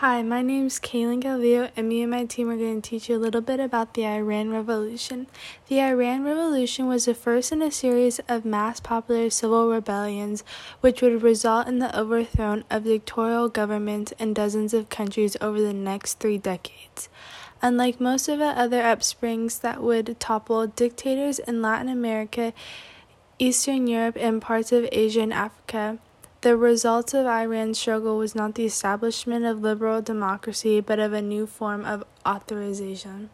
Hi, my name is Kaylin Calvillo, and me and my team are going to teach you a little bit about the Iran Revolution. The Iran Revolution was the first in a series of mass popular civil rebellions, which would result in the overthrow of dictatorial governments in dozens of countries over the next 3 decades. Unlike most of the other upsprings that would topple dictators in Latin America, Eastern Europe, and parts of Asia and Africa, the result of Iran's struggle was not the establishment of liberal democracy, but of a new form of authorization.